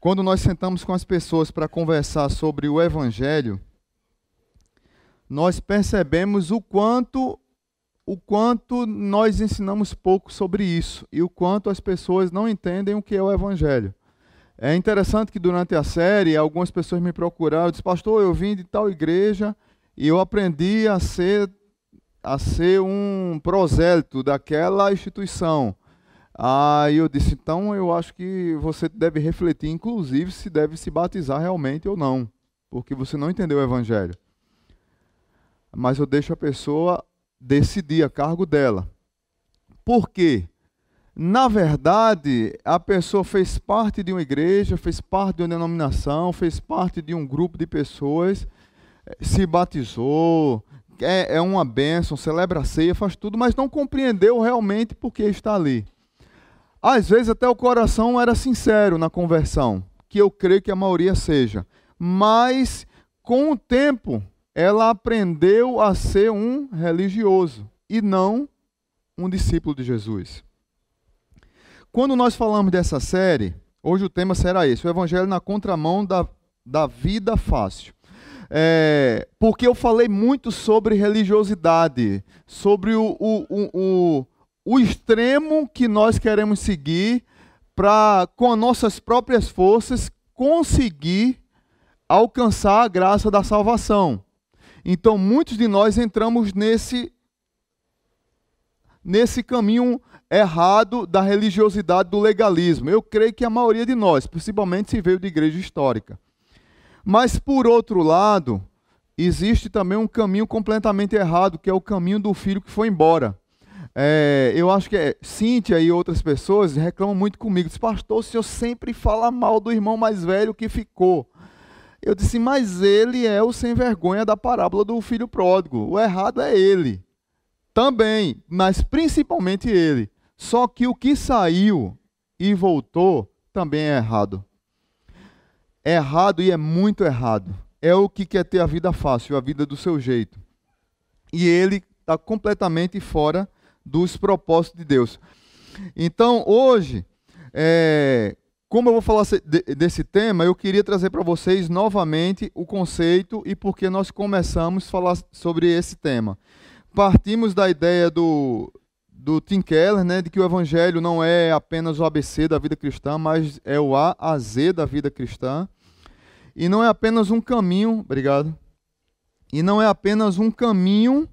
Quando nós sentamos com as pessoas para conversar sobre o Evangelho, nós percebemos o quanto nós ensinamos pouco sobre isso e o quanto as pessoas não entendem o que é o Evangelho. É interessante que durante a série, algumas pessoas me procuraram e disseram: pastor, eu vim de tal igreja e eu aprendi a ser um prosélito daquela instituição. Aí eu disse, então eu acho que você deve refletir, inclusive, se deve se batizar realmente ou não, porque você não entendeu o Evangelho. Mas eu deixo a pessoa decidir a cargo dela. Por quê? Na verdade, a pessoa fez parte de uma igreja, fez parte de uma denominação, fez parte de um grupo de pessoas, se batizou, é uma bênção, celebra a ceia, faz tudo, mas não compreendeu realmente por que está ali. Às vezes até o coração era sincero na conversão, que eu creio que a maioria seja. Mas, com o tempo, ela aprendeu a ser um religioso e não um discípulo de Jesus. Quando nós falamos dessa série, hoje o tema será esse, o Evangelho na contramão da vida fácil. Porque eu falei muito sobre religiosidade, sobre o extremo que nós queremos seguir para, com as nossas próprias forças, conseguir alcançar a graça da salvação. Então, muitos de nós entramos nesse caminho errado da religiosidade, do legalismo. Eu creio que a maioria de nós, principalmente se veio de igreja histórica. Mas, por outro lado, existe também um caminho completamente errado, que é o caminho do filho que foi embora. Eu acho que Cíntia e outras pessoas reclamam muito comigo. Diz, pastor, o senhor sempre fala mal do irmão mais velho que ficou. Eu disse, mas ele é o sem vergonha da parábola do filho pródigo. O errado é ele. Também, mas principalmente ele. Só que o que saiu e voltou também é errado. É errado e é muito errado. É o que quer ter a vida fácil, a vida do seu jeito. E ele está completamente fora dos propósitos de Deus. Então, hoje, como eu vou falar desse tema, eu queria trazer para vocês novamente o conceito e por que nós começamos a falar sobre esse tema. Partimos da ideia do Tim Keller, né, de que o Evangelho não é apenas o ABC da vida cristã, mas é o A a Z da vida cristã. E não é apenas um caminho... Obrigado. E não é apenas um caminho...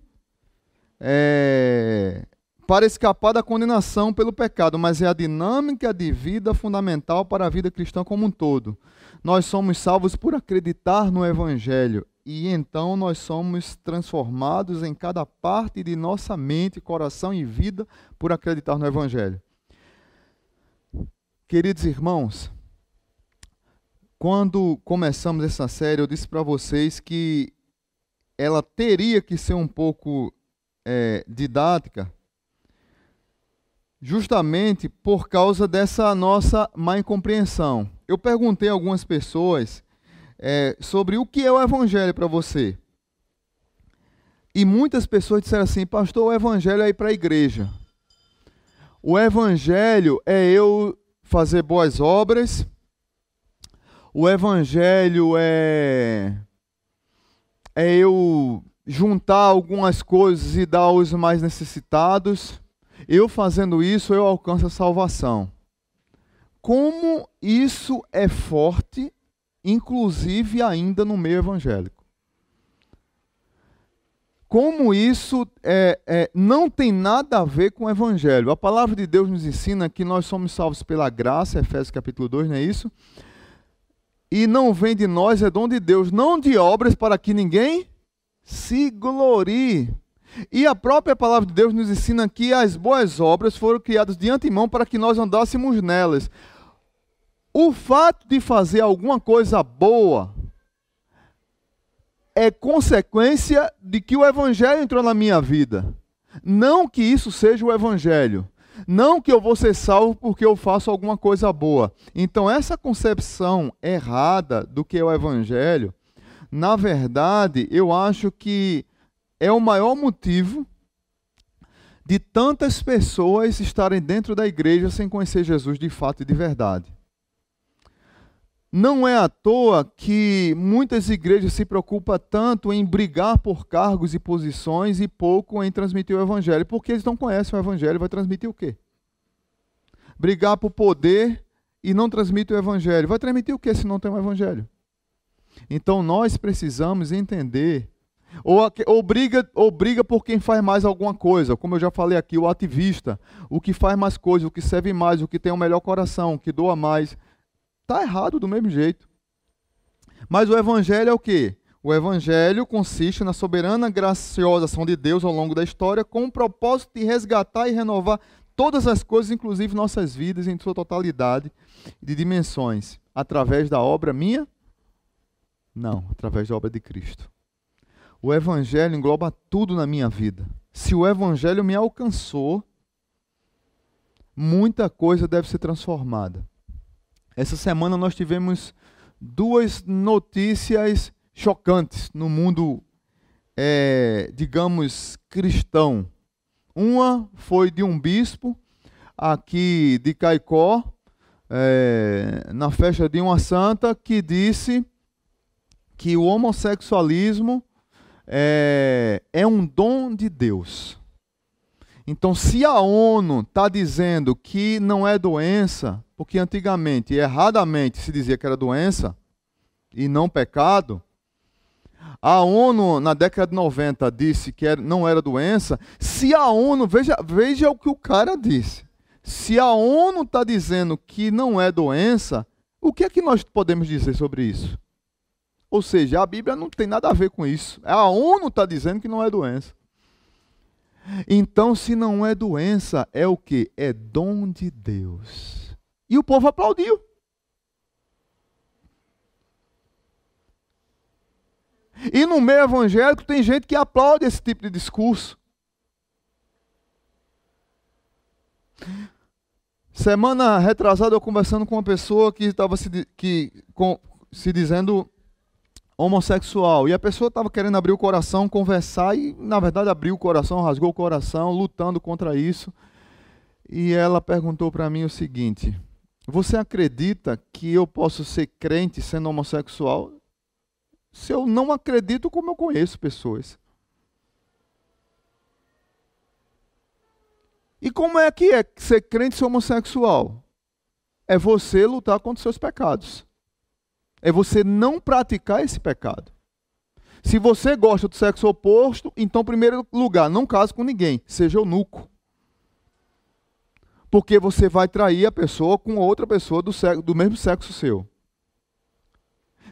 para escapar da condenação pelo pecado, mas é a dinâmica de vida fundamental para a vida cristã como um todo. Nós somos salvos por acreditar no Evangelho e então nós somos transformados em cada parte de nossa mente, coração e vida por acreditar no Evangelho. Queridos irmãos, quando começamos essa série, eu disse para vocês que ela teria que ser um pouco didática, justamente por causa dessa nossa má incompreensão. Eu perguntei a algumas pessoas sobre o que é o Evangelho para você. E muitas pessoas disseram assim, pastor, o Evangelho é ir para a igreja. O Evangelho é eu fazer boas obras. O Evangelho é eu juntar algumas coisas e dar aos mais necessitados. Eu fazendo isso, eu alcanço a salvação. Como isso é forte, inclusive ainda no meio evangélico. Como isso não tem nada a ver com o Evangelho. A palavra de Deus nos ensina que nós somos salvos pela graça, Efésios capítulo 2, não é isso? E não vem de nós, é dom de Deus, não de obras para que ninguém se glorie. E a própria palavra de Deus nos ensina que as boas obras foram criadas de antemão para que nós andássemos nelas. O fato de fazer alguma coisa boa é consequência de que o Evangelho entrou na minha vida. Não que isso seja o Evangelho. Não que eu vou ser salvo porque eu faço alguma coisa boa. Então, essa concepção errada do que é o Evangelho, na verdade, eu acho que é o maior motivo de tantas pessoas estarem dentro da igreja sem conhecer Jesus de fato e de verdade. Não é à toa que muitas igrejas se preocupam tanto em brigar por cargos e posições e pouco em transmitir o evangelho, porque eles não conhecem o evangelho, vai transmitir o quê? Brigar por poder e não transmite o evangelho. Vai transmitir o quê se não tem o evangelho? Então nós precisamos entender, ou briga por quem faz mais alguma coisa, como eu já falei aqui, o ativista, o que faz mais coisas, o que serve mais, o que tem o melhor coração, o que doa mais. Está errado do mesmo jeito. Mas o evangelho é o quê? O evangelho consiste na soberana, graciosa ação de Deus ao longo da história, com o propósito de resgatar e renovar todas as coisas, inclusive nossas vidas, em sua totalidade de dimensões. Através da obra minha? Não, através da obra de Cristo. O evangelho engloba tudo na minha vida. Se o evangelho me alcançou, muita coisa deve ser transformada. Essa semana nós tivemos duas notícias chocantes no mundo, digamos, cristão. Uma foi de um bispo aqui de Caicó, na festa de uma santa, que disse que o homossexualismo é um dom de Deus. Então, se a ONU está dizendo que não é doença, porque antigamente, erradamente, se dizia que era doença e não pecado, a ONU, na década de 90, disse que não era doença. Se a ONU, veja o que o cara disse, se a ONU está dizendo que não é doença, o que é que nós podemos dizer sobre isso? Ou seja, a Bíblia não tem nada a ver com isso. A ONU está dizendo que não é doença. Então, se não é doença, é o quê? É dom de Deus. E o povo aplaudiu. E no meio evangélico tem gente que aplaude esse tipo de discurso. Semana retrasada eu conversando com uma pessoa que estava se dizendo homossexual. E a pessoa estava querendo abrir o coração, conversar e na verdade abriu o coração, rasgou o coração, lutando contra isso. E ela perguntou para mim o seguinte: você acredita que eu posso ser crente sendo homossexual? Se eu não acredito, como eu conheço pessoas? E como é que é ser crente e ser homossexual? É você lutar contra os seus pecados. É você não praticar esse pecado. Se você gosta do sexo oposto, então, em primeiro lugar, não case com ninguém. Seja eunuco. Porque você vai trair a pessoa com outra pessoa do mesmo sexo seu.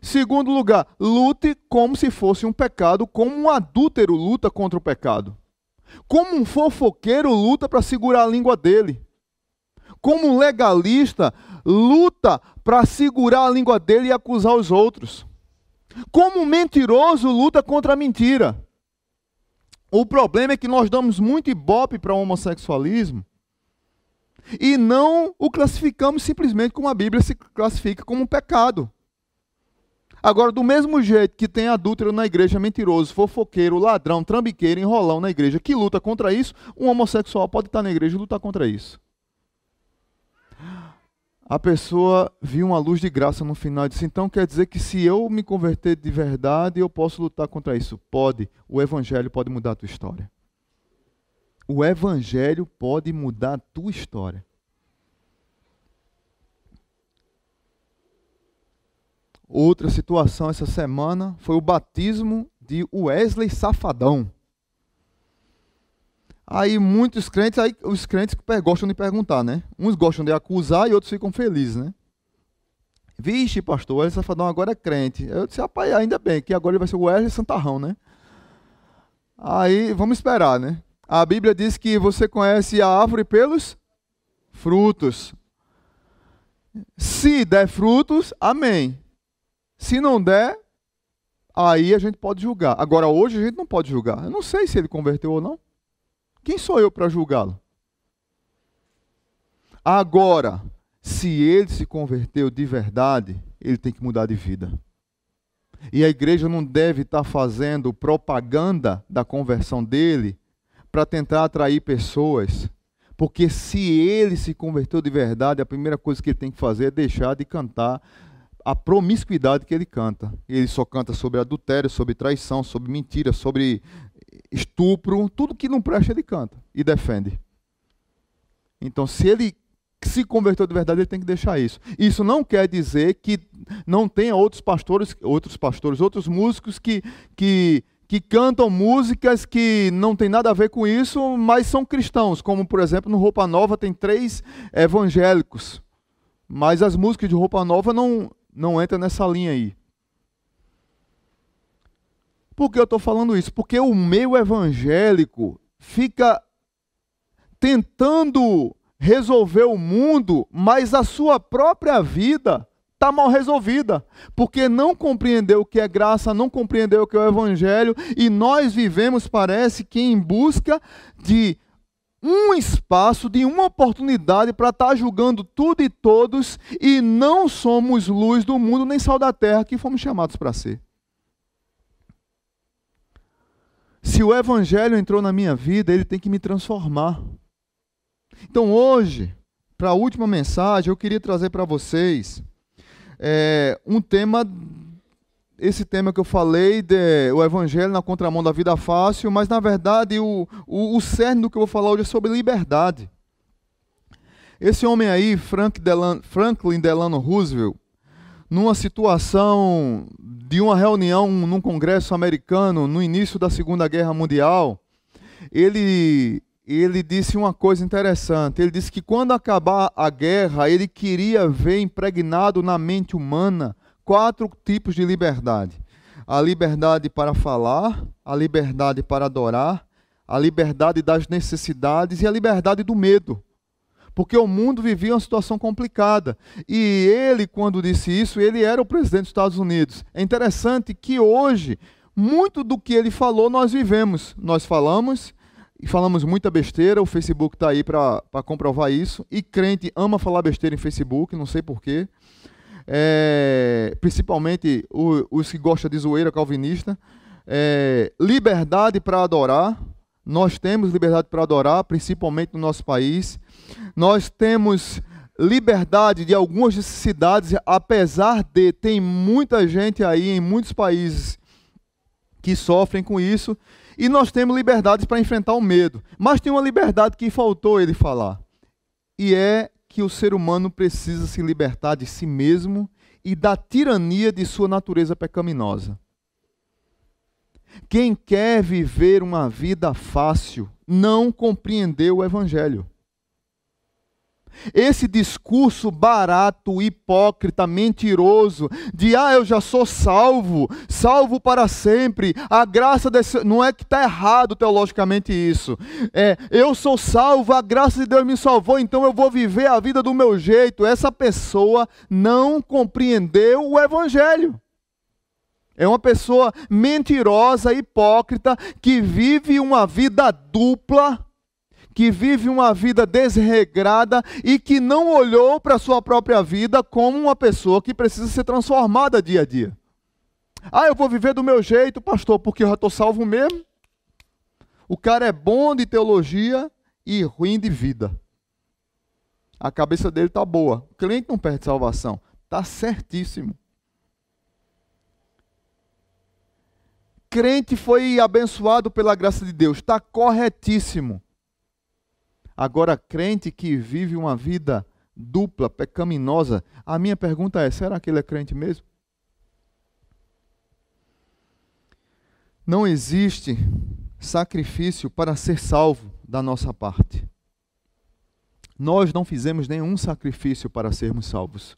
Segundo lugar, lute como se fosse um pecado, como um adúltero luta contra o pecado. Como um fofoqueiro luta para segurar a língua dele. Como um legalista luta para segurar a língua dele e acusar os outros. Como um mentiroso luta contra a mentira. O problema é que nós damos muito ibope para o homossexualismo, e não o classificamos simplesmente como a Bíblia se classifica, como um pecado. Agora, do mesmo jeito que tem adúltero na igreja, mentiroso, fofoqueiro, ladrão, trambiqueiro, enrolão na igreja, que luta contra isso, um homossexual pode estar na igreja e lutar contra isso. A pessoa viu uma luz de graça no final e disse: então quer dizer que se eu me converter de verdade, eu posso lutar contra isso? Pode. O evangelho pode mudar a tua história. O evangelho pode mudar a tua história. Outra situação essa semana foi o batismo de Wesley Safadão. Aí muitos crentes, os crentes gostam de perguntar, né? Uns gostam de acusar e outros ficam felizes, né? Vixe, pastor, Wesley Safadão agora é crente. Eu disse: rapaz, ainda bem que agora ele vai ser o Wesley Santarrão, né? Aí vamos esperar, né? A Bíblia diz que você conhece a árvore pelos frutos. Se der frutos, amém. Se não der, aí a gente pode julgar. Agora, hoje a gente não pode julgar. Eu não sei se ele converteu ou não. Quem sou eu para julgá-lo? Agora, se ele se converteu de verdade, ele tem que mudar de vida. E a igreja não deve estar fazendo propaganda da conversão dele para tentar atrair pessoas, porque se ele se converteu de verdade, a primeira coisa que ele tem que fazer é deixar de cantar a promiscuidade que ele canta. Ele só canta sobre adultério, sobre traição, sobre mentira, sobre estupro, tudo que não presta ele canta e defende. Então, se ele se converteu de verdade, ele tem que deixar isso. Isso não quer dizer que não tenha outros músicos que cantam músicas que não tem nada a ver com isso, mas são cristãos, como por exemplo no Roupa Nova tem 3 evangélicos, mas as músicas de Roupa Nova não entram nessa linha aí. Por que eu estou falando isso? Porque o meio evangélico fica tentando resolver o mundo, mas a sua própria vida está mal resolvida, porque não compreendeu o que é graça, não compreendeu o que é o evangelho, e nós vivemos, parece que, em busca de um espaço, de uma oportunidade para estar julgando tudo e todos, e não somos luz do mundo, nem sal da terra, que fomos chamados para ser. Se o evangelho entrou na minha vida, ele tem que me transformar. Então hoje, para a última mensagem, eu queria trazer para vocês um tema, esse tema que eu falei, o evangelho na contramão da vida fácil, mas na verdade o cerne do que eu vou falar hoje é sobre liberdade. Esse homem aí, Franklin Delano Roosevelt, numa situação de uma reunião num congresso americano no início da Segunda Guerra Mundial, ele disse uma coisa interessante. Ele disse que quando acabar a guerra, ele queria ver impregnado na mente humana 4 tipos de liberdade. A liberdade para falar, a liberdade para adorar, a liberdade das necessidades e a liberdade do medo. Porque o mundo vivia uma situação complicada. E ele, quando disse isso, ele era o presidente dos Estados Unidos. É interessante que hoje, muito do que ele falou, nós vivemos. Nós falamos... E falamos muita besteira, o Facebook está aí para comprovar isso. E crente ama falar besteira em Facebook, não sei porquê. Principalmente os que gostam de zoeira calvinista. Liberdade para adorar. Nós temos liberdade para adorar, principalmente no nosso país. Nós temos liberdade de algumas necessidades, apesar de tem muita gente aí em muitos países que sofrem com isso. E nós temos liberdades para enfrentar o medo. Mas tem uma liberdade que faltou ele falar. E é que o ser humano precisa se libertar de si mesmo e da tirania de sua natureza pecaminosa. Quem quer viver uma vida fácil não compreendeu o evangelho. Esse discurso barato, hipócrita, mentiroso, de eu já sou salvo, salvo para sempre, a graça desse... Não é que está errado teologicamente isso. Eu sou salvo, a graça de Deus me salvou, então eu vou viver a vida do meu jeito. Essa pessoa não compreendeu o evangelho. É uma pessoa mentirosa, hipócrita, que vive uma vida dupla, que vive uma vida desregrada e que não olhou para a sua própria vida como uma pessoa que precisa ser transformada dia a dia. Eu vou viver do meu jeito, pastor, porque eu já estou salvo mesmo. O cara é bom de teologia e ruim de vida. A cabeça dele está boa. O crente não perde salvação. Está certíssimo. Crente foi abençoado pela graça de Deus. Está corretíssimo. Agora, crente que vive uma vida dupla, pecaminosa, a minha pergunta é, será que ele é crente mesmo? Não existe sacrifício para ser salvo da nossa parte. Nós não fizemos nenhum sacrifício para sermos salvos.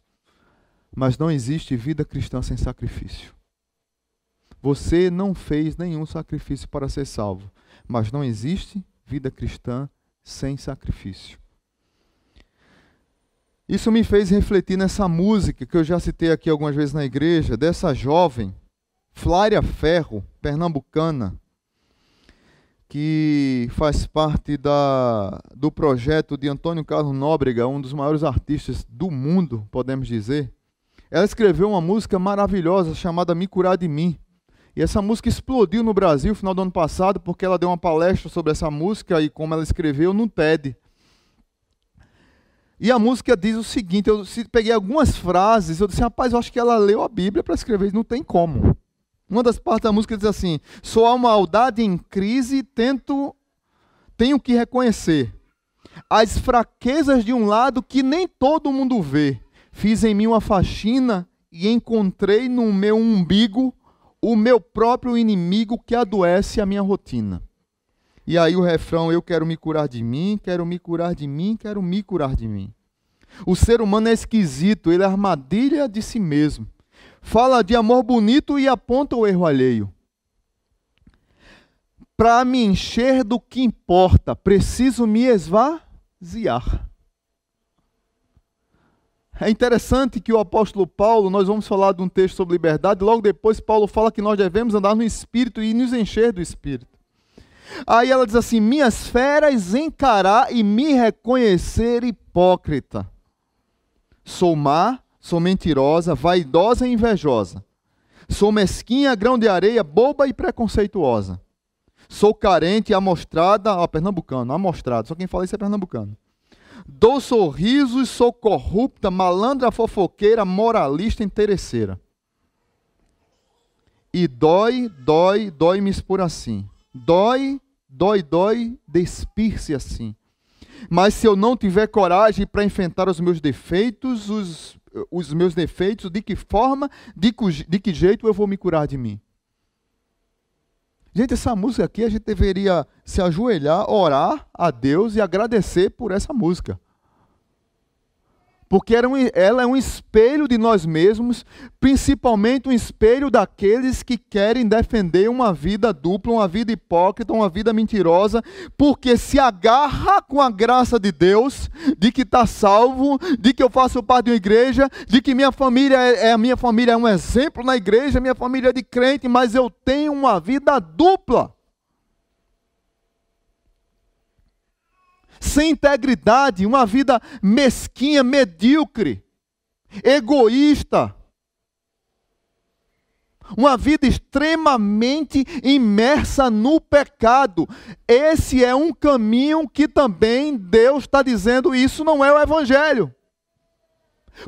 Mas não existe vida cristã sem sacrifício. Você não fez nenhum sacrifício para ser salvo. Mas não existe vida cristã sem sacrifício. Isso me fez refletir nessa música, que eu já citei aqui algumas vezes na igreja, dessa jovem, Flávia Ferro, pernambucana, que faz parte do projeto de Antônio Carlos Nóbrega, um dos maiores artistas do mundo, podemos dizer. Ela escreveu uma música maravilhosa chamada Me Curar de Mim. E essa música explodiu no Brasil no final do ano passado, porque ela deu uma palestra sobre essa música e como ela escreveu no TED. E a música diz o seguinte, eu peguei algumas frases, eu disse, rapaz, eu acho que ela leu a Bíblia para escrever, não tem como. Uma das partes da música diz assim, sou a maldade em crise, tenho que reconhecer. As fraquezas de um lado que nem todo mundo vê. Fiz em mim uma faxina e encontrei no meu umbigo o meu próprio inimigo que adoece a minha rotina. E aí o refrão, eu quero me curar de mim, quero me curar de mim, quero me curar de mim. O ser humano é esquisito, ele é armadilha de si mesmo. Fala de amor bonito e aponta o erro alheio. Para me encher do que importa, preciso me esvaziar. É interessante que o apóstolo Paulo, nós vamos falar de um texto sobre liberdade, logo depois Paulo fala que nós devemos andar no Espírito e nos encher do Espírito. Aí ela diz assim, minhas feras encarar e me reconhecer hipócrita. Sou má, sou mentirosa, vaidosa e invejosa. Sou mesquinha, grão de areia, boba e preconceituosa. Sou carente, amostrada, pernambucano, amostrado, só quem fala isso é pernambucano. Dou sorrisos, sou corrupta, malandra, fofoqueira, moralista, interesseira. E dói, dói, dói-me expor assim. Dói, dói, dói, despir-se assim. Mas se eu não tiver coragem para enfrentar os meus defeitos, os meus defeitos, de que forma, de que jeito eu vou me curar de mim? Gente, essa música aqui a gente deveria se ajoelhar, orar a Deus e agradecer por essa música. Porque ela é um espelho de nós mesmos, principalmente um espelho daqueles que querem defender uma vida dupla, uma vida hipócrita, uma vida mentirosa, porque se agarra com a graça de Deus, de que está salvo, de que eu faço parte de uma igreja, de que minha família é um exemplo na igreja, minha família é de crente, mas eu tenho uma vida dupla. Sem integridade, uma vida mesquinha, medíocre, egoísta. Uma vida extremamente imersa no pecado. Esse é um caminho que também Deus está dizendo, isso não é o evangelho.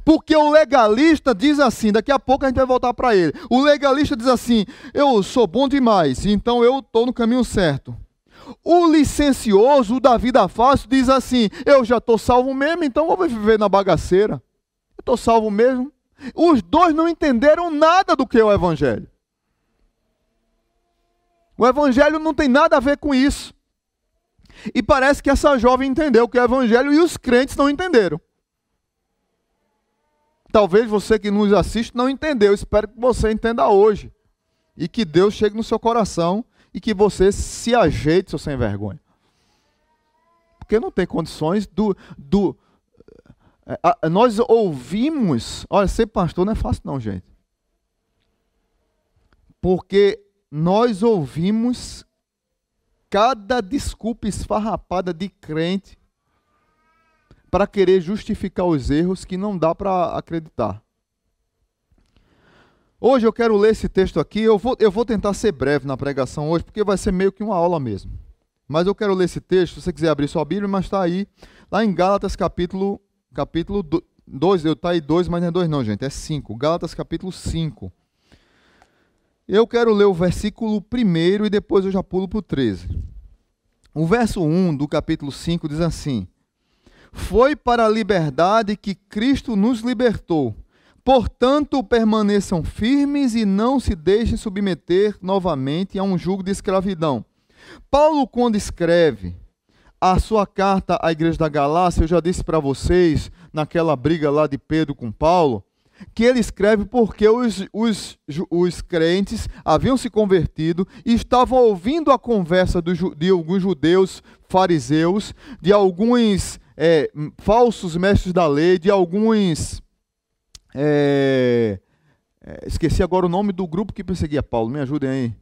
Porque o legalista diz assim, daqui a pouco a gente vai voltar para ele. O legalista diz assim, eu sou bom demais, então eu estou no caminho certo. O licencioso, o da vida fácil, diz assim, eu já estou salvo mesmo, então vou viver na bagaceira. Eu estou salvo mesmo. Os dois não entenderam nada do que é o evangelho. O evangelho não tem nada a ver com isso. E parece que essa jovem entendeu o que é o evangelho e os crentes não entenderam. Talvez você que nos assiste não entendeu. Espero que você entenda hoje. E que Deus chegue no seu coração. E que você se ajeite, seu sem vergonha. Porque não tem condições nós ouvimos... Olha, ser pastor não é fácil não, gente. Porque nós ouvimos cada desculpa esfarrapada de crente para querer justificar os erros que não dá para acreditar. Hoje eu quero ler esse texto aqui, eu vou tentar ser breve na pregação hoje, porque vai ser meio que uma aula mesmo. Mas eu quero ler esse texto, se você quiser abrir sua Bíblia, mas está aí, lá em Gálatas capítulo 2, está aí 2, mas não é 2 não, gente, é 5. Gálatas capítulo 5. Eu quero ler o versículo 1 e depois eu já pulo para o 13. O verso 1 do capítulo 5 diz assim, foi para a liberdade que Cristo nos libertou. Portanto, permaneçam firmes e não se deixem submeter novamente a um jugo de escravidão. Paulo, quando escreve a sua carta à igreja da Galácia, eu já disse para vocês, naquela briga lá de Pedro com Paulo, que ele escreve porque os crentes haviam se convertido e estavam ouvindo a conversa de alguns judeus fariseus, de alguns falsos mestres da lei, de alguns... esqueci agora o nome do grupo que perseguia Paulo, me ajudem aí.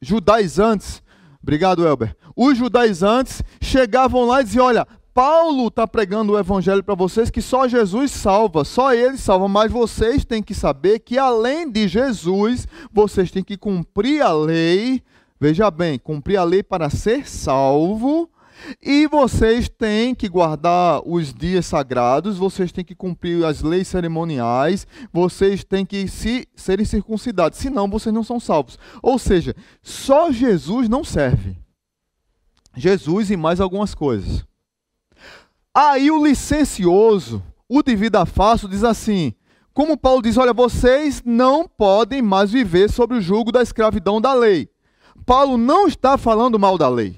Judaizantes, obrigado Elber. Os judaizantes chegavam lá e diziam, olha, Paulo está pregando o evangelho para vocês que só Jesus salva, só ele salva, mas vocês têm que saber que além de Jesus, vocês têm que cumprir a lei, veja bem, cumprir a lei para ser salvo, E vocês têm que guardar os dias sagrados, vocês têm que cumprir as leis cerimoniais, vocês têm que serem circuncidados, senão vocês não são salvos. Ou seja, só Jesus não serve. Jesus e mais algumas coisas. Aí o licencioso, o de vida fácil, diz assim, como Paulo diz, olha, vocês não podem mais viver sobre o jugo da escravidão da lei. Paulo não está falando mal da lei.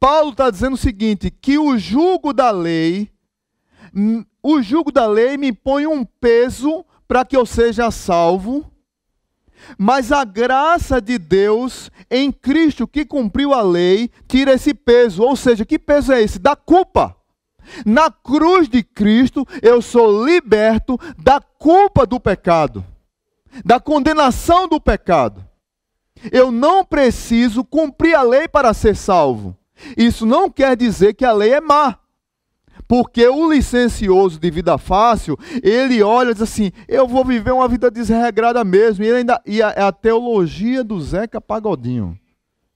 Paulo está dizendo o seguinte, que o jugo da lei me põe um peso para que eu seja salvo, mas a graça de Deus em Cristo que cumpriu a lei tira esse peso. Ou seja, que peso é esse? Da culpa. Na cruz de Cristo eu sou liberto da culpa do pecado, da condenação do pecado. Eu não preciso cumprir a lei para ser salvo. Isso não quer dizer que a lei é má. Porque o licencioso de vida fácil, ele olha e diz assim, eu vou viver uma vida desregrada mesmo. E a teologia do Zeca Pagodinho.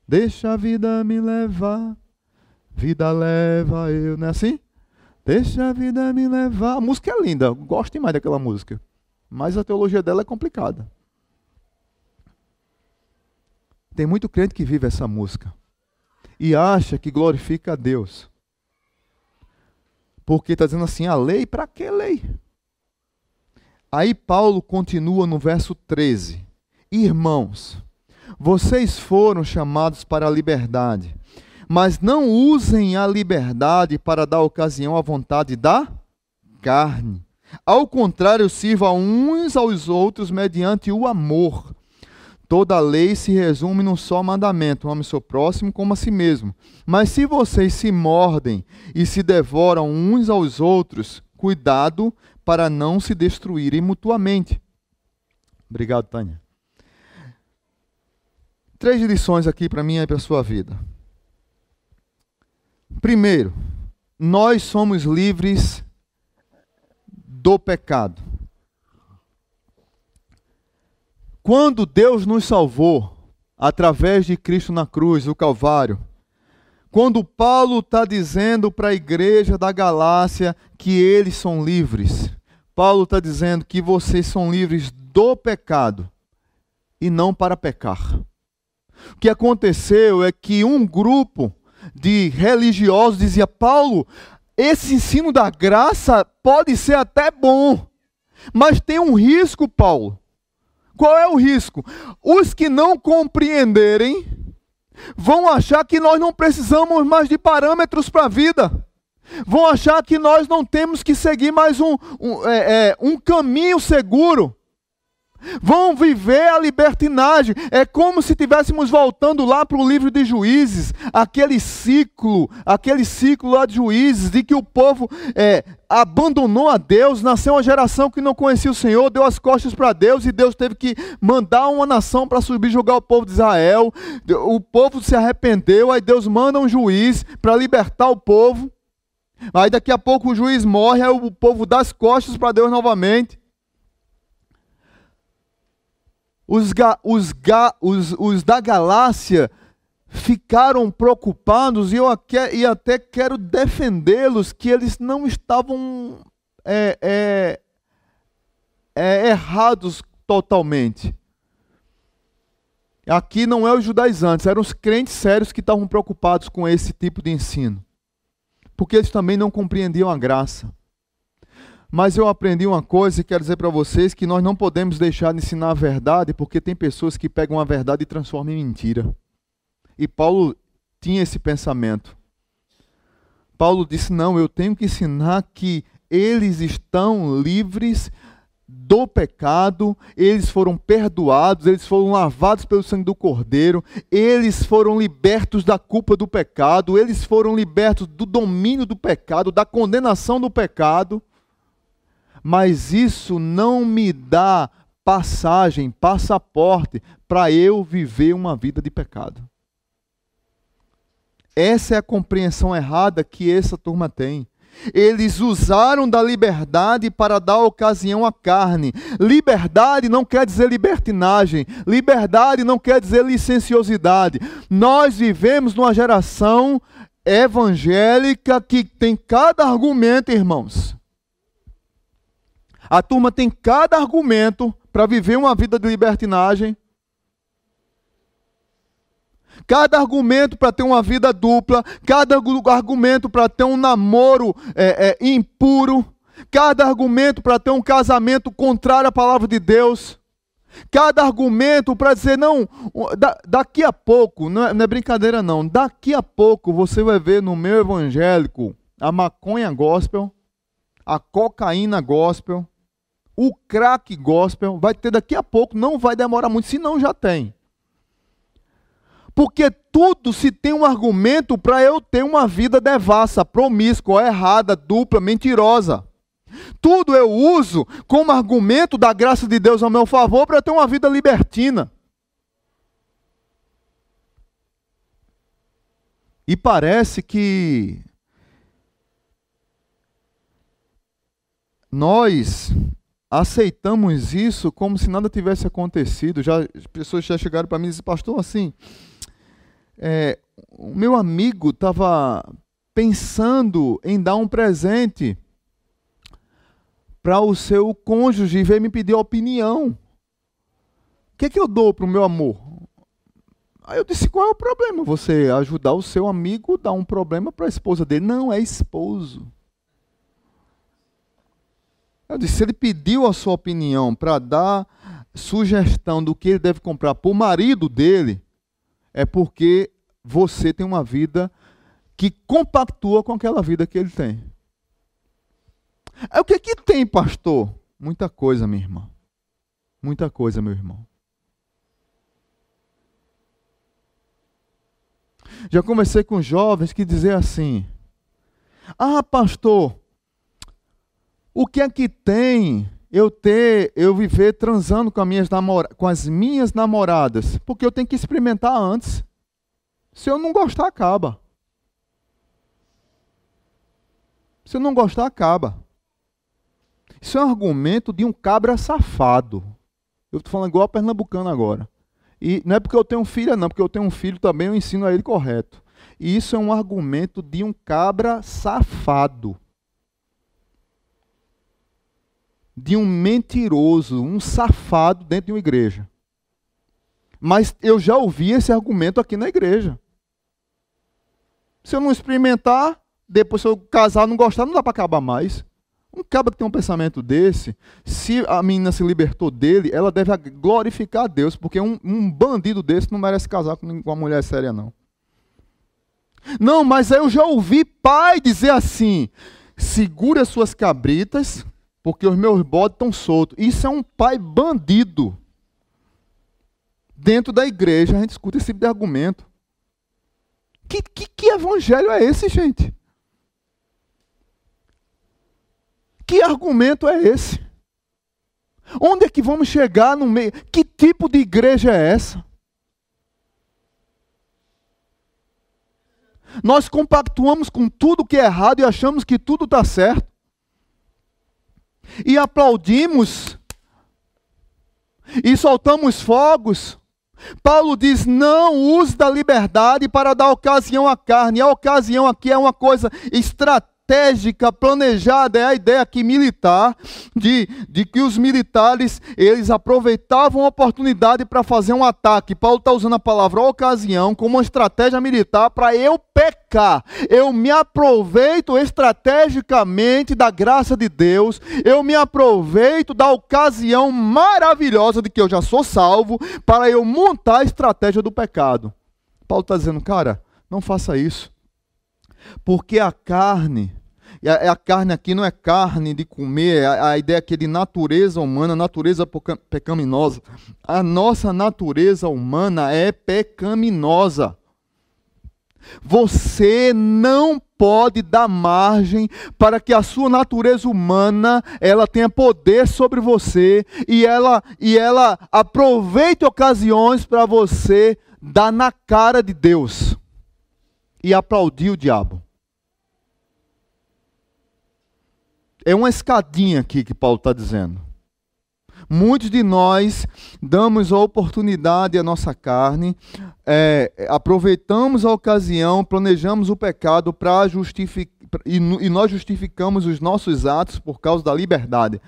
Deixa a vida me levar, vida leva eu. Não é assim? Deixa a vida me levar. A música é linda, eu gosto demais daquela música. Mas a teologia dela é complicada. Tem muito crente que vive essa música e acha que glorifica a Deus. Porque está dizendo assim, a lei, para que lei? Aí Paulo continua no verso 13. Irmãos, vocês foram chamados para a liberdade, mas não usem a liberdade para dar ocasião à vontade da carne. Ao contrário, sirva uns aos outros mediante o amor. Toda a lei se resume num só mandamento, ame seu próximo como a si mesmo. Mas se vocês se mordem e se devoram uns aos outros, cuidado para não se destruírem mutuamente. Obrigado, Tânia. 3 lições aqui para mim e para a sua vida. Primeiro, nós somos livres do pecado. Quando Deus nos salvou, através de Cristo na cruz, o Calvário, quando Paulo está dizendo para a igreja da Galácia que eles são livres, Paulo está dizendo que vocês são livres do pecado e não para pecar. O que aconteceu é que um grupo de religiosos dizia, Paulo, esse ensino da graça pode ser até bom, mas tem um risco, Paulo. Qual é o risco? Os que não compreenderem vão achar que nós não precisamos mais de parâmetros para a vida. Vão achar que nós não temos que seguir mais um caminho seguro. Vão viver a libertinagem. É como se estivéssemos voltando lá para o livro de Juízes, aquele ciclo lá de Juízes, de que o povo abandonou a Deus, nasceu uma geração que não conhecia o Senhor, deu as costas para Deus e Deus teve que mandar uma nação para subjugar o povo de Israel. O povo se arrependeu, aí Deus manda um juiz para libertar o povo. Aí daqui a pouco o juiz morre, aí o povo dá as costas para Deus novamente. Os da Galácia ficaram preocupados e até quero defendê-los, que eles não estavam errados totalmente. Aqui não é os judaizantes, eram os crentes sérios que estavam preocupados com esse tipo de ensino. Porque eles também não compreendiam a graça. Mas eu aprendi uma coisa e quero dizer para vocês que nós não podemos deixar de ensinar a verdade, porque tem pessoas que pegam a verdade e transformam em mentira. E Paulo tinha esse pensamento. Paulo disse, não, eu tenho que ensinar que eles estão livres do pecado, eles foram perdoados, eles foram lavados pelo sangue do Cordeiro, eles foram libertos da culpa do pecado, eles foram libertos do domínio do pecado, da condenação do pecado. Mas isso não me dá passaporte para eu viver uma vida de pecado. Essa é a compreensão errada que essa turma tem. Eles usaram da liberdade para dar ocasião à carne. Liberdade não quer dizer libertinagem. Liberdade não quer dizer licenciosidade. Nós vivemos numa geração evangélica que tem cada argumento, irmãos. A turma tem cada argumento para viver uma vida de libertinagem. Cada argumento para ter uma vida dupla. Cada argumento para ter um namoro impuro. Cada argumento para ter um casamento contrário à palavra de Deus. Cada argumento para dizer, não, daqui a pouco, não é brincadeira não, daqui a pouco você vai ver no meio evangélico a maconha gospel, a cocaína gospel, o crack gospel, vai ter daqui a pouco, não vai demorar muito, se não já tem. Porque tudo se tem um argumento para eu ter uma vida devassa, promíscua, errada, dupla, mentirosa. Tudo eu uso como argumento da graça de Deus ao meu favor para eu ter uma vida libertina. E parece que nós aceitamos isso como se nada tivesse acontecido. As pessoas já chegaram para mim e disseram, pastor, assim, o meu amigo estava pensando em dar um presente para o seu cônjuge e veio me pedir opinião. O que é que eu dou para o meu amor? Aí eu disse, qual é o problema? Você ajudar o seu amigo, dar um problema para a esposa dele. Não, é esposo. Eu disse, se ele pediu a sua opinião para dar sugestão do que ele deve comprar para o marido dele, é porque você tem uma vida que compactua com aquela vida que ele tem. É o que que tem, pastor? Muita coisa, minha irmã. Muita coisa, meu irmão. Já conversei com jovens que diziam assim, ah, pastor, o que é que tem eu viver transando com as minhas namoradas? Porque eu tenho que experimentar antes. Se eu não gostar, acaba. Se eu não gostar, acaba. Isso é um argumento de um cabra safado. Eu estou falando igual a pernambucano agora. E não é porque eu tenho filha, não. Porque eu tenho um filho também, eu ensino a ele correto. E isso é um argumento de um cabra safado. De um mentiroso, um safado dentro de uma igreja. Mas eu já ouvi esse argumento aqui na igreja. Se eu não experimentar, depois se eu casar, não gostar, não dá para acabar mais. Um cabra que tem um pensamento desse, se a menina se libertou dele, ela deve glorificar a Deus, porque um bandido desse não merece casar com uma mulher séria, não. Não, mas aí eu já ouvi pai dizer assim, segura suas cabritas, porque os meus bodes estão soltos. Isso é um pai bandido. Dentro da igreja a gente escuta esse tipo de argumento. Que evangelho é esse, gente? Que argumento é esse? Onde é que vamos chegar no meio? Que tipo de igreja é essa? Nós compactuamos com tudo que é errado e achamos que tudo está certo. E aplaudimos. E soltamos fogos. Paulo diz, não use da liberdade para dar ocasião à carne. A ocasião aqui é uma coisa estratégica. Planejada, é a ideia aqui militar, de que os militares, eles aproveitavam a oportunidade para fazer um ataque. Paulo está usando a palavra ocasião como uma estratégia militar para eu pecar. Eu me aproveito estrategicamente da graça de Deus, eu me aproveito da ocasião maravilhosa de que eu já sou salvo, para eu montar a estratégia do pecado. Paulo está dizendo, cara, não faça isso. Porque a carne, a carne aqui não é carne de comer, a ideia aqui é de natureza humana, natureza pecaminosa. A nossa natureza humana é pecaminosa. Você não pode dar margem para que a sua natureza humana ela tenha poder sobre você e ela aproveite ocasiões para você dar na cara de Deus. E aplaudir o diabo. É uma escadinha aqui que Paulo está dizendo. Muitos de nós damos a oportunidade à nossa carne, aproveitamos a ocasião, planejamos o pecado para justificar, e nós justificamos os nossos atos por causa da liberdade.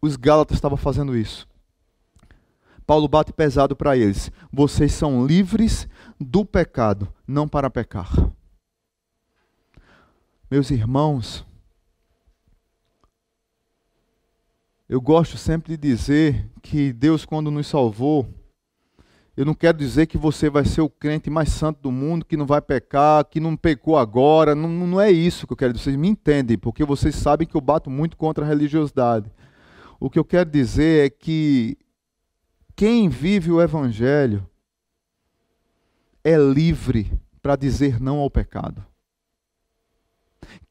Os Gálatas estavam fazendo isso. Paulo bate pesado para eles. Vocês são livres do pecado, não para pecar. Meus irmãos, eu gosto sempre de dizer que Deus, quando nos salvou, eu não quero dizer que você vai ser o crente mais santo do mundo, que não vai pecar, que não pecou agora. Não, não é isso que eu quero dizer. Vocês me entendem, porque vocês sabem que eu bato muito contra a religiosidade. O que eu quero dizer é que quem vive o Evangelho é livre para dizer não ao pecado.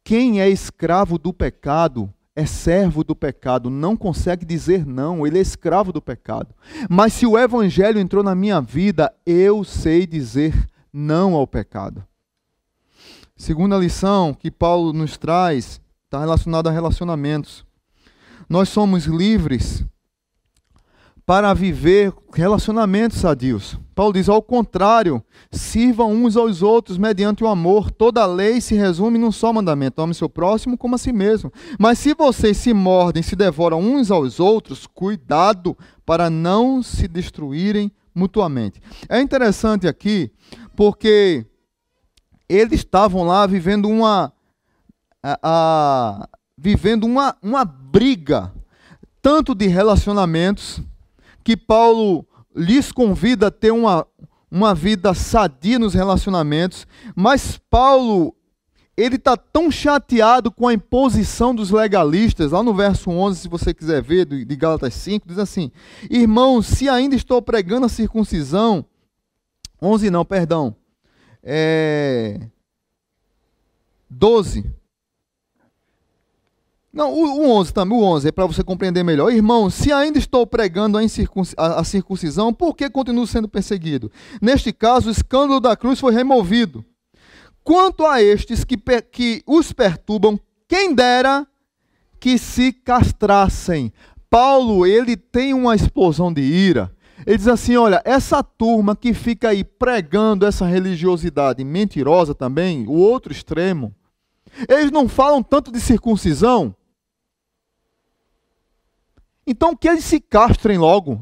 Quem é escravo do pecado é servo do pecado, não consegue dizer não, ele é escravo do pecado. Mas se o Evangelho entrou na minha vida, eu sei dizer não ao pecado. Segunda lição que Paulo nos traz está relacionada a relacionamentos. Nós somos livres para viver relacionamentos sadios. Paulo diz, ao contrário, sirvam uns aos outros mediante o amor. Toda a lei se resume num só mandamento: ame seu próximo como a si mesmo. Mas se vocês se mordem, se devoram uns aos outros, cuidado para não se destruírem mutuamente. É interessante aqui, porque eles estavam lá vivendo uma briga, tanto de relacionamentos, que Paulo lhes convida a ter uma vida sadia nos relacionamentos, mas Paulo, ele está tão chateado com a imposição dos legalistas, lá no verso 11, se você quiser ver, de Gálatas 5, diz assim, irmãos, se ainda estou pregando a circuncisão, 11 não, perdão, 12, não, o 11 também, o 11 é para você compreender melhor. Irmão, se ainda estou pregando a circuncisão, por que continuo sendo perseguido? Neste caso, o escândalo da cruz foi removido. Quanto a estes que os perturbam, quem dera que se castrassem. Paulo, ele tem uma explosão de ira. Ele diz assim, olha, essa turma que fica aí pregando essa religiosidade mentirosa também, o outro extremo, eles não falam tanto de circuncisão? Então que eles se castrem logo,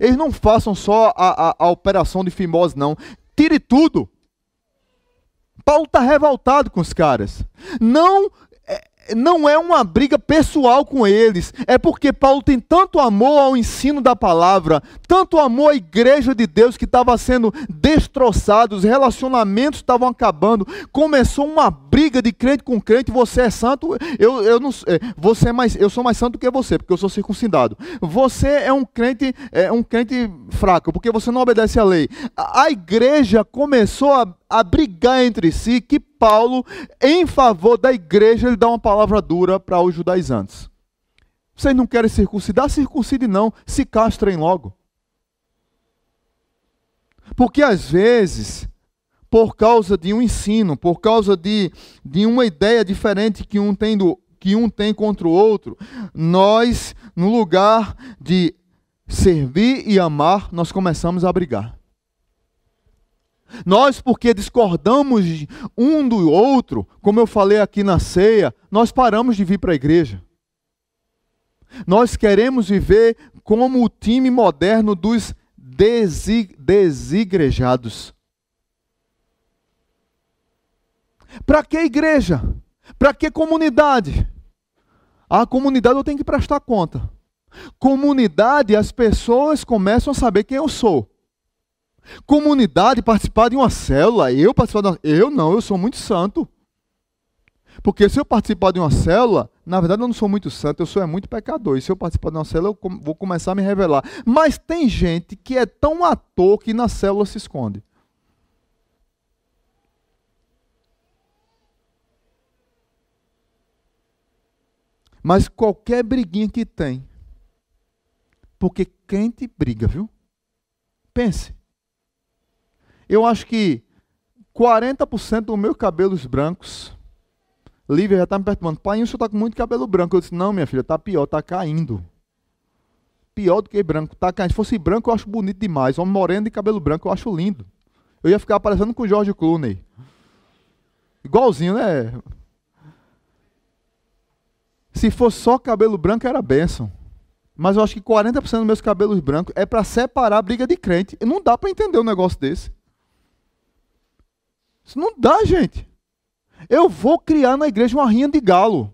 eles não façam só a operação de fimose, não. Tire tudo. Paulo está revoltado com os caras. Não é uma briga pessoal com eles, é porque Paulo tem tanto amor ao ensino da palavra, tanto amor à igreja de Deus que estava sendo destroçada, os relacionamentos estavam acabando, começou uma briga de crente com crente, você é santo, eu sou mais santo que você, porque eu sou circuncidado. Você é um crente fraco, porque você não obedece à lei. A igreja começou a brigar entre si, que Paulo, em favor da igreja, ele dá uma palavra dura para os judaizantes. Vocês não querem circuncidar? Circuncide não, se castrem logo. Porque às vezes, por causa de um ensino, por causa de uma ideia diferente que um tem contra o outro, nós, no lugar de servir e amar, nós começamos a brigar. Nós, porque discordamos um do outro, como eu falei aqui na ceia, nós paramos de vir para a igreja. Nós queremos viver como o time moderno dos desigrejados. Para que igreja? Para que comunidade? A comunidade eu tenho que prestar conta. Comunidade, as pessoas começam a saber quem eu sou. Comunidade, participar de uma célula, eu sou muito santo. Porque se eu participar de uma célula, na verdade eu não sou muito santo, eu sou muito pecador. E se eu participar de uma célula, eu vou começar a me revelar. Mas tem gente que é tão à toa que na célula se esconde. Mas qualquer briguinha que tem, porque crente briga, viu? Pense. Eu acho que 40% dos meus cabelos brancos, Lívia já está me perturbando, pai, o senhor está com muito cabelo branco. Eu disse, não minha filha, está pior, está caindo. pior do que branco, tá? Se fosse branco, eu acho bonito demais. Homem moreno de cabelo branco, eu acho lindo. Eu ia ficar parecendo com o George Clooney. Igualzinho, né? Se fosse só cabelo branco, era bênção. Mas eu acho que 40% dos meus cabelos brancos é para separar a briga de crente. Não dá para entender um negócio desse. Isso não dá, gente. Eu vou criar na igreja uma rinha de galo.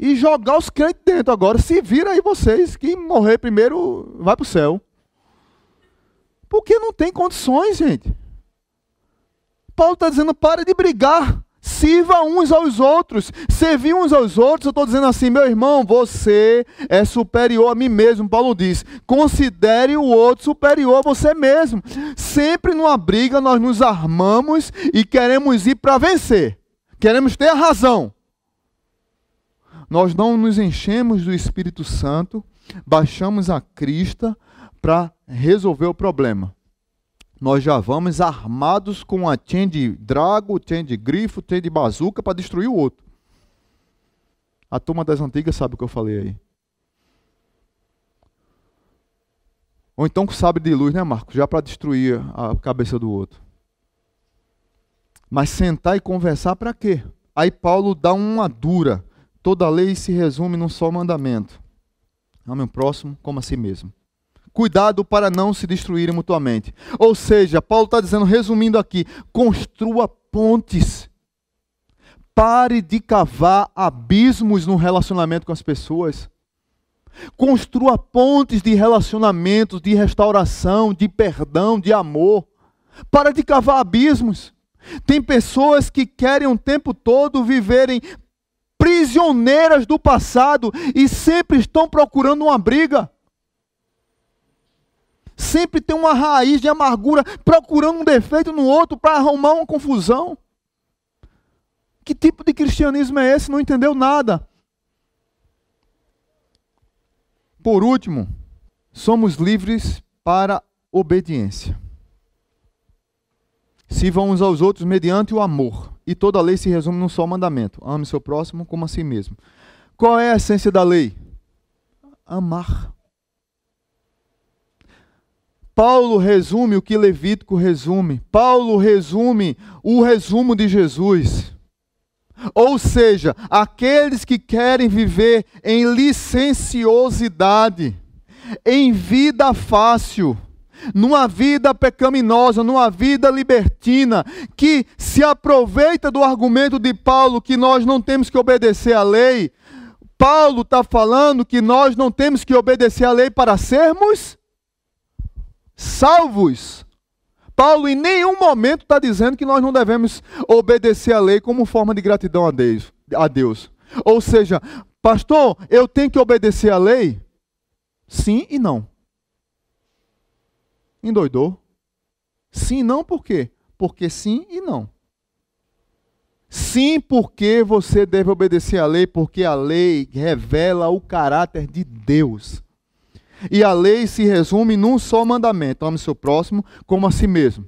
E jogar os crentes dentro agora. Se vira aí vocês. Quem morrer primeiro vai para o céu. Porque não tem condições, gente. Paulo está dizendo, para de brigar. Sirva uns aos outros. Servir uns aos outros, eu estou dizendo assim, meu irmão, você é superior a mim mesmo. Paulo diz, considere o outro superior a você mesmo. Sempre numa briga nós nos armamos e queremos ir para vencer. Queremos ter a razão. Nós não nos enchemos do Espírito Santo, baixamos a crista para resolver o problema. Nós já vamos armados com a chain de drago, chain de grifo, chain de bazuca para destruir o outro. A turma das antigas sabe o que eu falei aí. Ou então com sabre de luz, né, Marcos? Já para destruir a cabeça do outro. Mas sentar e conversar para quê? Aí Paulo dá uma dura. Toda lei se resume num só mandamento. Ame o próximo como a si mesmo. Cuidado para não se destruírem mutuamente. Ou seja, Paulo está dizendo, resumindo aqui, construa pontes. Pare de cavar abismos no relacionamento com as pessoas. Construa pontes de relacionamentos, de restauração, de perdão, de amor. Para de cavar abismos. Tem pessoas que querem o tempo todo viverem prisioneiras do passado e sempre estão procurando uma briga. Sempre tem uma raiz de amargura procurando um defeito no outro para arrumar uma confusão. Que tipo de cristianismo é esse? Não entendeu nada. Por último, somos livres para obediência. Sirvam uns aos outros mediante o amor. E toda lei se resume num só mandamento. Ame seu próximo como a si mesmo. Qual é a essência da lei? Amar. Paulo resume o que Levítico resume. Paulo resume o resumo de Jesus. Ou seja, aqueles que querem viver em licenciosidade, em vida fácil, numa vida pecaminosa, numa vida libertina, que se aproveita do argumento de Paulo que nós não temos que obedecer à lei. Paulo está falando que nós não temos que obedecer à lei para sermos salvos. Paulo em nenhum momento está dizendo que nós não devemos obedecer à lei como forma de gratidão a Deus. Ou seja, pastor, eu tenho que obedecer à lei? Sim e não. Endoidou? Sim, não, por quê? Porque sim e não. Sim, porque você deve obedecer à lei, porque a lei revela o caráter de Deus. E a lei se resume num só mandamento, ame seu próximo como a si mesmo.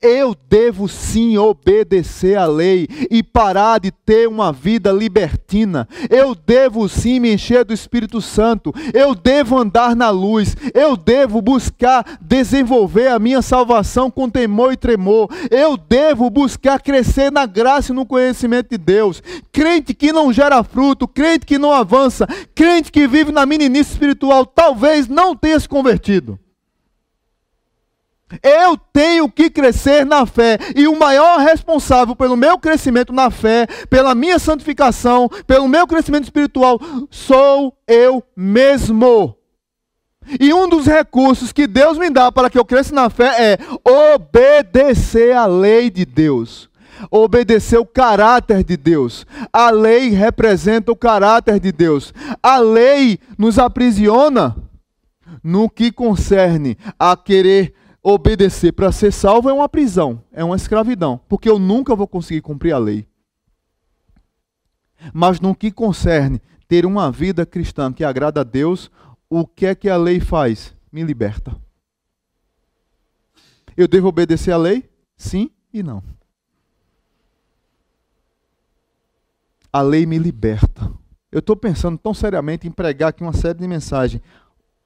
Eu devo sim obedecer à lei e parar de ter uma vida libertina. Eu devo sim me encher do Espírito Santo. Eu devo andar na luz. Eu devo buscar desenvolver a minha salvação com temor e tremor. Eu devo buscar crescer na graça e no conhecimento de Deus. Crente que não gera fruto, crente que não avança, crente que vive na meninice espiritual, talvez não tenha se convertido. Eu tenho que crescer na fé, e o maior responsável pelo meu crescimento na fé, pela minha santificação, pelo meu crescimento espiritual, sou eu mesmo. E um dos recursos que Deus me dá para que eu cresça na fé é obedecer à lei de Deus. Obedecer o caráter de Deus. A lei representa o caráter de Deus. A lei nos aprisiona no que concerne a querer obedecer para ser salvo é uma prisão, é uma escravidão, porque eu nunca vou conseguir cumprir a lei. Mas no que concerne ter uma vida cristã que agrada a Deus, o que é que a lei faz? Me liberta. Eu devo obedecer à lei? Sim e não. A lei me liberta. Eu estou pensando tão seriamente em pregar aqui uma série de mensagens.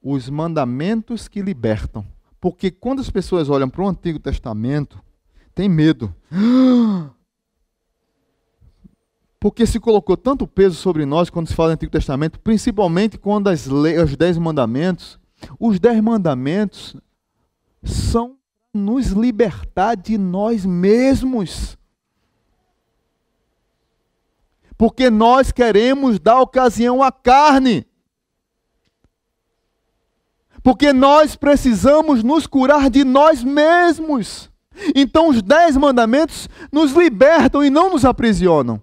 os mandamentos que libertam. Porque quando as pessoas olham para o Antigo Testamento, tem medo. Porque se colocou tanto peso sobre nós quando se fala do Antigo Testamento, principalmente quando as leis, os 10 mandamentos, os 10 mandamentos são nos libertar de nós mesmos. Porque nós queremos dar ocasião à carne. Porque nós precisamos nos curar de nós mesmos. Então os 10 mandamentos nos libertam e não nos aprisionam.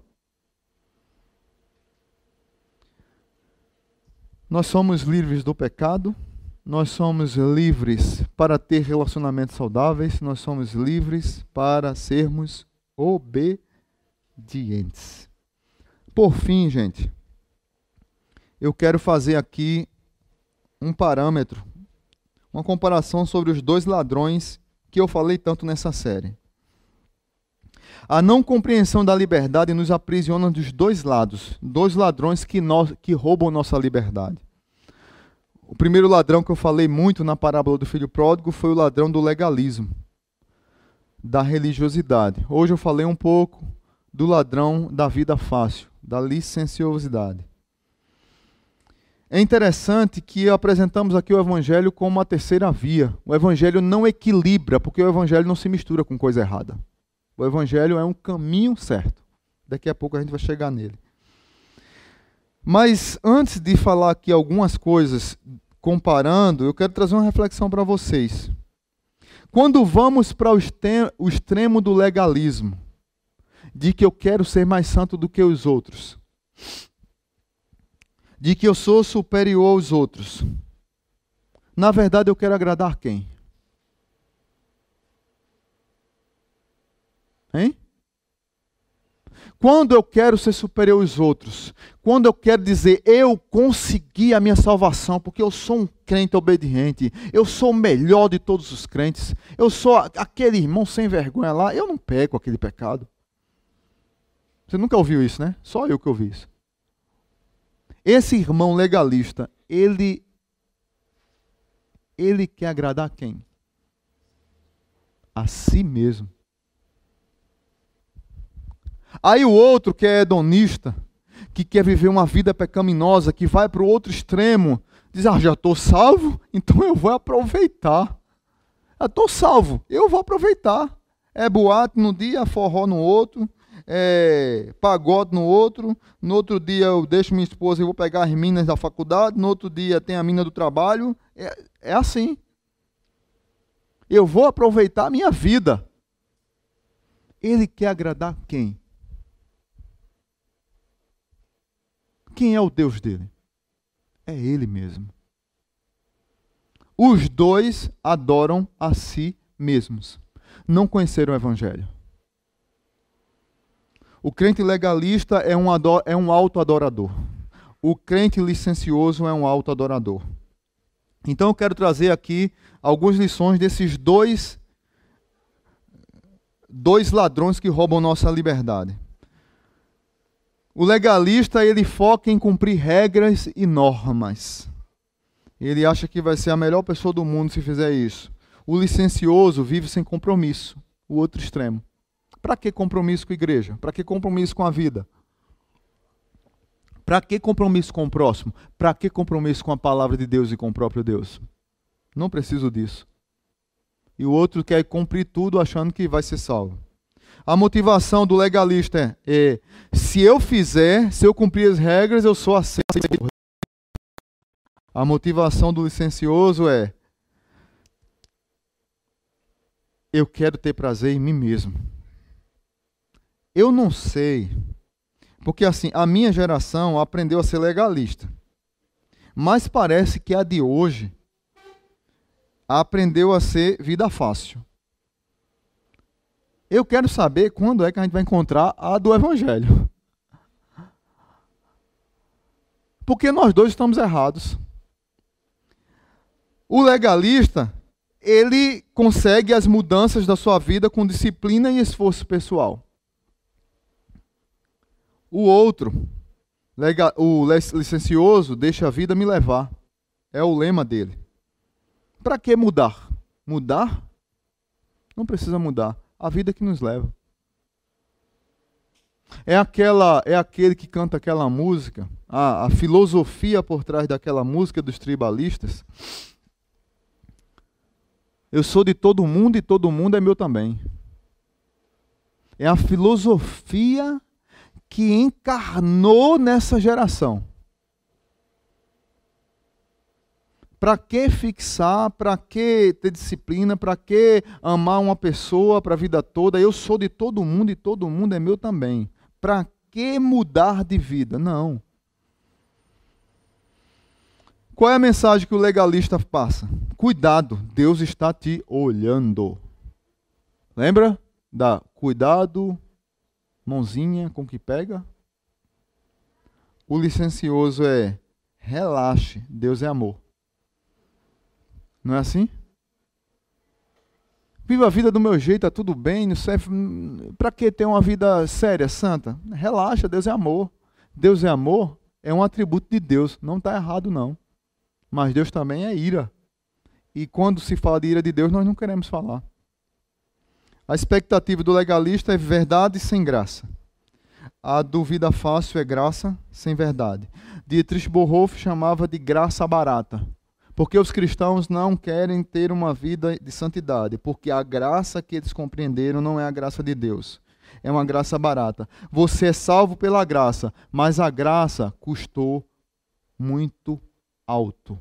Nós somos livres do pecado, nós somos livres para ter relacionamentos saudáveis, nós somos livres para sermos obedientes. Por fim, gente, eu quero fazer aqui um parâmetro, uma comparação sobre os 2 ladrões que eu falei tanto nessa série. A não compreensão da liberdade nos aprisiona dos 2 lados, 2 ladrões que roubam nossa liberdade. O primeiro ladrão que eu falei muito na parábola do filho pródigo foi o ladrão do legalismo, da religiosidade. Hoje eu falei um pouco do ladrão da vida fácil, da licenciosidade. É interessante que apresentamos aqui o Evangelho como a terceira via. O Evangelho não equilibra, porque o Evangelho não se mistura com coisa errada. O Evangelho é um caminho certo. Daqui a pouco a gente vai chegar nele. Mas antes de falar aqui algumas coisas comparando, eu quero trazer uma reflexão para vocês. Quando vamos para o extremo do legalismo, de que eu quero ser mais santo do que os outros, de que eu sou superior aos outros. Na verdade, eu quero agradar quem? Hein? Quando eu quero ser superior aos outros, quando eu quero dizer, eu consegui a minha salvação, porque eu sou um crente obediente, eu sou o melhor de todos os crentes, eu sou aquele irmão sem vergonha lá, eu não peco aquele pecado. Você nunca ouviu isso, né? Só eu que ouvi isso. Esse irmão legalista, ele quer agradar a quem? A si mesmo. Aí o outro que é hedonista, que quer viver uma vida pecaminosa, que vai para o outro extremo, diz, ah, já estou salvo, então eu vou aproveitar. Já estou salvo, eu vou aproveitar. É boate num dia, forró no outro. É, pagode no outro dia eu deixo minha esposa e vou pegar as minas da faculdade, no outro dia tem a mina do trabalho, é assim. Eu vou aproveitar a minha vida. Ele quer agradar quem? Quem é o Deus dele? É ele mesmo. Os 2 adoram a si mesmos. Não conheceram o Evangelho. O crente legalista é um auto-adorador. O crente licencioso é um auto-adorador. Então eu quero trazer aqui algumas lições desses dois ladrões que roubam nossa liberdade. O legalista, ele foca em cumprir regras e normas. Ele acha que vai ser a melhor pessoa do mundo se fizer isso. O licencioso vive sem compromisso, o outro extremo. Para que compromisso com a igreja? Para que compromisso com a vida? Para que compromisso com o próximo? Para que compromisso com a palavra de Deus e com o próprio Deus? Não preciso disso. E o outro quer cumprir tudo achando que vai ser salvo. A motivação do legalista é se eu fizer, se eu cumprir as regras, eu sou aceito. A motivação do licencioso é eu quero ter prazer em mim mesmo. Eu não sei, porque assim, a minha geração aprendeu a ser legalista, mas parece que a de hoje aprendeu a ser vida fácil. Eu quero saber quando é que a gente vai encontrar a do Evangelho. Porque nós dois estamos errados. O legalista, ele consegue as mudanças da sua vida com disciplina e esforço pessoal. O outro, o licencioso, deixa a vida me levar. É o lema dele. Para que mudar? Mudar? Não precisa mudar. A vida que nos leva. É aquele que canta aquela música, a filosofia por trás daquela música dos Tribalistas. Eu sou de todo mundo e todo mundo é meu também. É a filosofia que encarnou nessa geração. Para que fixar, para que ter disciplina, para que amar uma pessoa para a vida toda? Eu sou de todo mundo e todo mundo é meu também. Para que mudar de vida? Não. Qual é a mensagem que o legalista passa? Cuidado, Deus está te olhando. Lembra? Da cuidado, mãozinha com que pega? O licencioso é relaxe, Deus é amor. Não é assim? Viva a vida do meu jeito, tá tudo bem, não serve. Para que ter uma vida séria, santa? Relaxa, Deus é amor. Deus é amor, é um atributo de Deus, não está errado não. Mas Deus também é ira. E quando se fala de ira de Deus, nós não queremos falar. A expectativa do legalista é verdade sem graça. A dúvida fácil é graça sem verdade. Dietrich Bonhoeffer chamava de graça barata. Porque os cristãos não querem ter uma vida de santidade, porque a graça que eles compreenderam não é a graça de Deus. É uma graça barata. Você é salvo pela graça, mas a graça custou muito alto.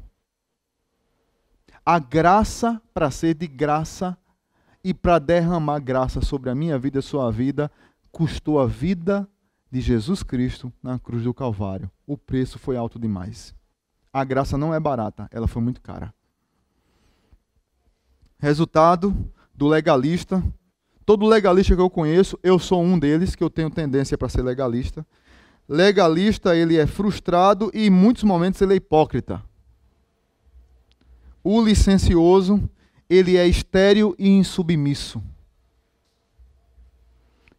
A graça, para ser de graça e para derramar graça sobre a minha vida e a sua vida, custou a vida de Jesus Cristo na cruz do Calvário. O preço foi alto demais. A graça não é barata, ela foi muito cara. Resultado do legalista. Todo legalista que eu conheço, eu sou um deles, que eu tenho tendência para ser legalista. Legalista, ele é frustrado e em muitos momentos ele é hipócrita. O licencioso, ele é estéril e insubmisso.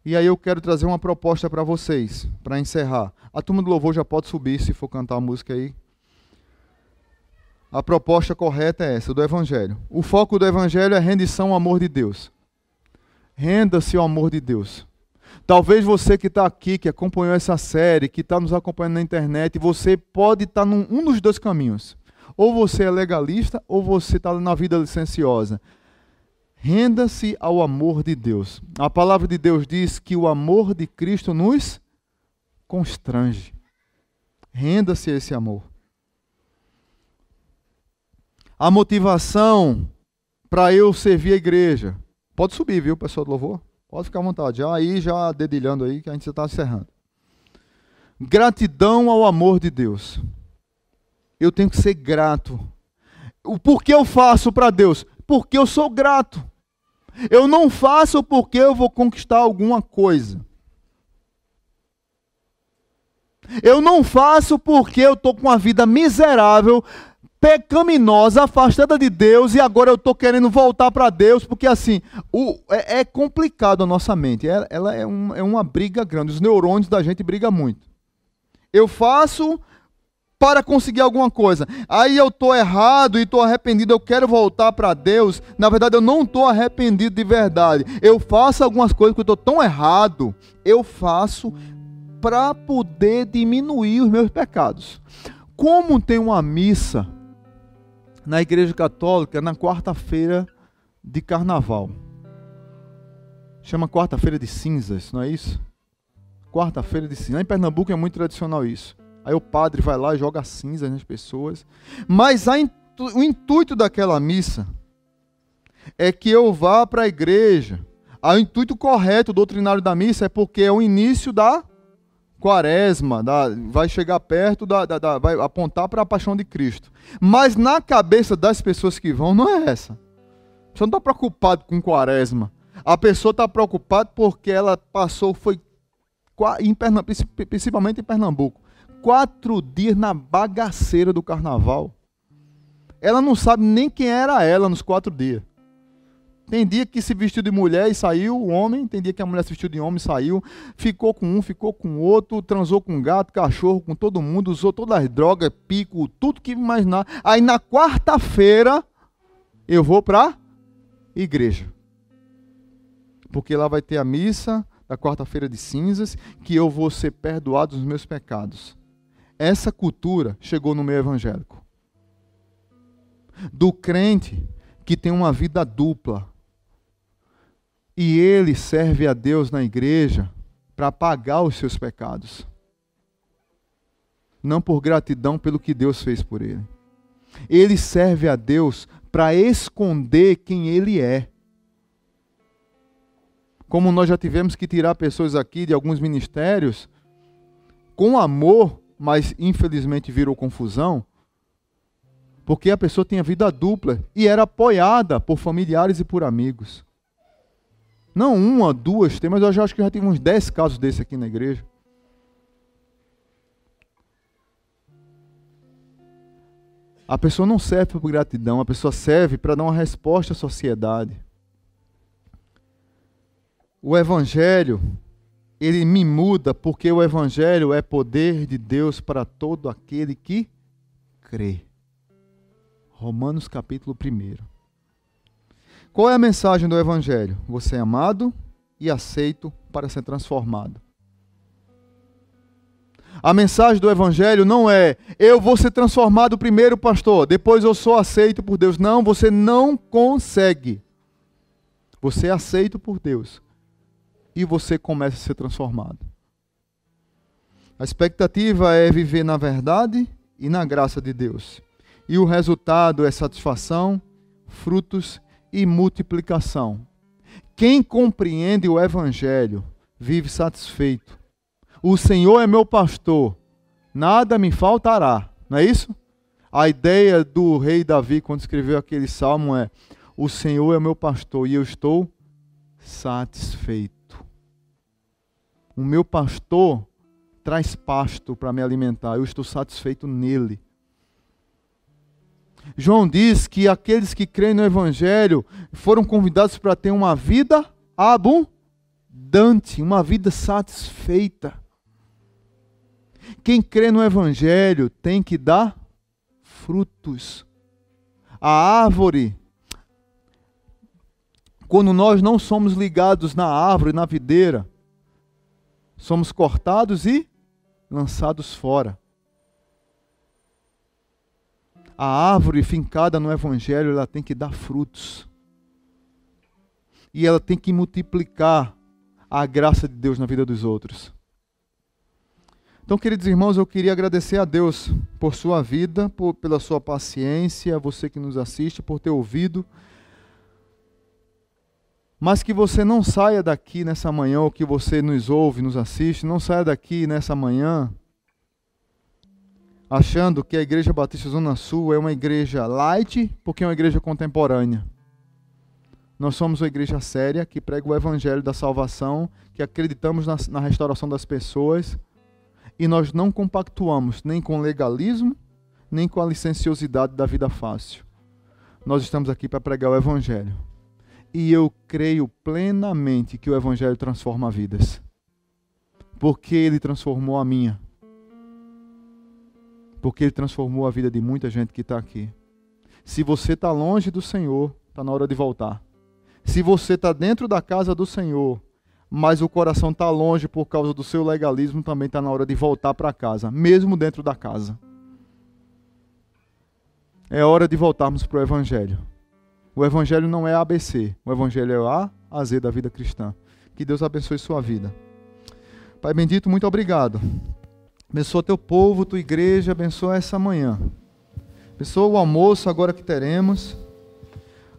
E aí eu quero trazer uma proposta para vocês, para encerrar. A turma do louvor já pode subir, se for cantar a música aí. A proposta correta é essa, do Evangelho. O foco do Evangelho é rendição ao amor de Deus. Renda-se ao amor de Deus. Talvez você que está aqui, que acompanhou essa série, que está nos acompanhando na internet, você pode estar num dos dois caminhos. Ou você é legalista, ou você está na vida licenciosa. Renda-se ao amor de Deus. A palavra de Deus diz que o amor de Cristo nos constrange. Renda-se a esse amor. A motivação para eu servir a igreja. Pode subir, viu, pessoal do louvor? Pode ficar à vontade. Já dedilhando aí, que a gente já está encerrando. Gratidão ao amor de Deus. Eu tenho que ser grato. O porquê eu faço para Deus? Porque eu sou grato. Eu não faço porque eu vou conquistar alguma coisa. Eu não faço porque eu estou com uma vida miserável, pecaminosa, afastada de Deus, e agora eu estou querendo voltar para Deus, porque assim, é complicado a nossa mente, ela é uma briga grande, os neurônios da gente brigam muito. Eu faço para conseguir alguma coisa, aí eu estou errado e estou arrependido, eu quero voltar para Deus, na verdade eu não estou arrependido de verdade, eu faço algumas coisas que eu estou tão errado, eu faço para poder diminuir os meus pecados. Como tem uma missa na Igreja Católica, na quarta-feira de Carnaval. Chama quarta-feira de cinzas, não é isso? Quarta-feira de cinzas. Lá em Pernambuco é muito tradicional isso. Aí o padre vai lá e joga cinzas nas pessoas. Mas o intuito daquela missa é que eu vá para a igreja. O intuito correto, doutrinário da missa, é porque é o início da Quaresma, vai chegar perto, vai apontar para a paixão de Cristo. Mas na cabeça das pessoas que vão, não é essa. Você não está preocupado com Quaresma. A pessoa está preocupada porque ela passou, foi principalmente em Pernambuco, 4 dias na bagaceira do carnaval. Ela não sabe nem quem era ela nos 4 dias. Tem dia que se vestiu de mulher e saiu o homem, tem dia que a mulher se vestiu de homem e saiu, ficou com um, ficou com outro, transou com gato, cachorro, com todo mundo, usou todas as drogas, pico, tudo que imaginar. Aí na quarta-feira eu vou para a igreja, porque lá vai ter a missa da quarta-feira de cinzas, que eu vou ser perdoado dos meus pecados. Essa cultura chegou no meio evangélico. Do crente que tem uma vida dupla. E ele serve a Deus na igreja para pagar os seus pecados. Não por gratidão pelo que Deus fez por ele. Ele serve a Deus para esconder quem ele é. Como nós já tivemos que tirar pessoas aqui de alguns ministérios, com amor, mas infelizmente virou confusão, porque a pessoa tinha vida dupla e era apoiada por familiares e por amigos. Não uma, duas, mas eu já acho que já tive uns 10 casos desse aqui na igreja. A pessoa não serve por gratidão, a pessoa serve para dar uma resposta à sociedade. O Evangelho, ele me muda, porque o Evangelho é poder de Deus para todo aquele que crê. Romanos capítulo 1. Qual é a mensagem do Evangelho? Você é amado e aceito para ser transformado. A mensagem do Evangelho não é, eu vou ser transformado primeiro, pastor, depois eu sou aceito por Deus. Não, você não consegue. Você é aceito por Deus. E você começa a ser transformado. A expectativa é viver na verdade e na graça de Deus. E o resultado é satisfação, frutos e multiplicação. Quem compreende o Evangelho vive satisfeito. O Senhor é meu pastor, nada me faltará. Não é isso? A ideia do rei Davi quando escreveu aquele salmo é: o Senhor é meu pastor e eu estou satisfeito. O meu pastor traz pasto para me alimentar. Eu estou satisfeito nele. João diz que aqueles que creem no Evangelho foram convidados para ter uma vida abundante, uma vida satisfeita. Quem crê no Evangelho tem que dar frutos. A árvore, quando nós não somos ligados na árvore, na videira, somos cortados e lançados fora. A árvore fincada no Evangelho, ela tem que dar frutos. E ela tem que multiplicar a graça de Deus na vida dos outros. Então, queridos irmãos, eu queria agradecer a Deus por sua vida, pela sua paciência, a você que nos assiste, por ter ouvido. Mas que você não saia daqui nessa manhã, ou que você nos ouve, nos assiste, não saia daqui nessa manhã achando que a Igreja Batista Zona Sul é uma igreja light, porque é uma igreja contemporânea. Nós somos uma igreja séria, que prega o Evangelho da salvação, que acreditamos na restauração das pessoas, e nós não compactuamos nem com o legalismo, nem com a licenciosidade da vida fácil. Nós estamos aqui para pregar o Evangelho. E eu creio plenamente que o Evangelho transforma vidas. Porque ele transformou a minha. Porque ele transformou a vida de muita gente que está aqui. Se você está longe do Senhor, está na hora de voltar. Se você está dentro da casa do Senhor, mas o coração está longe por causa do seu legalismo, também está na hora de voltar para casa, mesmo dentro da casa. É hora de voltarmos para o Evangelho. O Evangelho não é ABC, o Evangelho é o A a Z da vida cristã. Que Deus abençoe sua vida. Pai bendito, muito obrigado. Abençoa teu povo, tua igreja, abençoa essa manhã. Abençoa o almoço agora que teremos.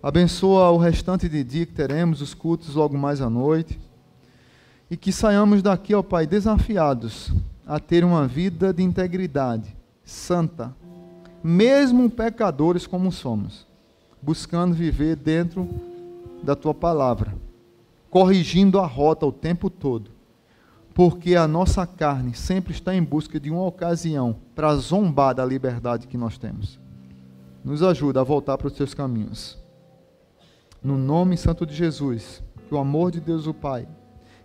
Abençoa o restante de dia que teremos, os cultos logo mais à noite. E que saiamos daqui, ó Pai, desafiados a ter uma vida de integridade, santa, mesmo pecadores como somos. Buscando viver dentro da Tua Palavra, corrigindo a rota o tempo todo, porque a nossa carne sempre está em busca de uma ocasião para zombar da liberdade que nós temos. Nos ajuda a voltar para os Teus caminhos. no nome santo de Jesus, que o amor de Deus o Pai,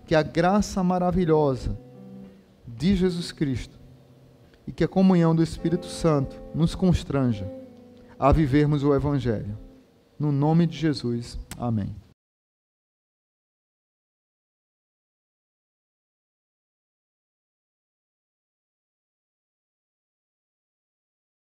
que a graça maravilhosa de Jesus Cristo e que a comunhão do Espírito Santo nos constranja a vivermos o Evangelho. No nome de Jesus, amém.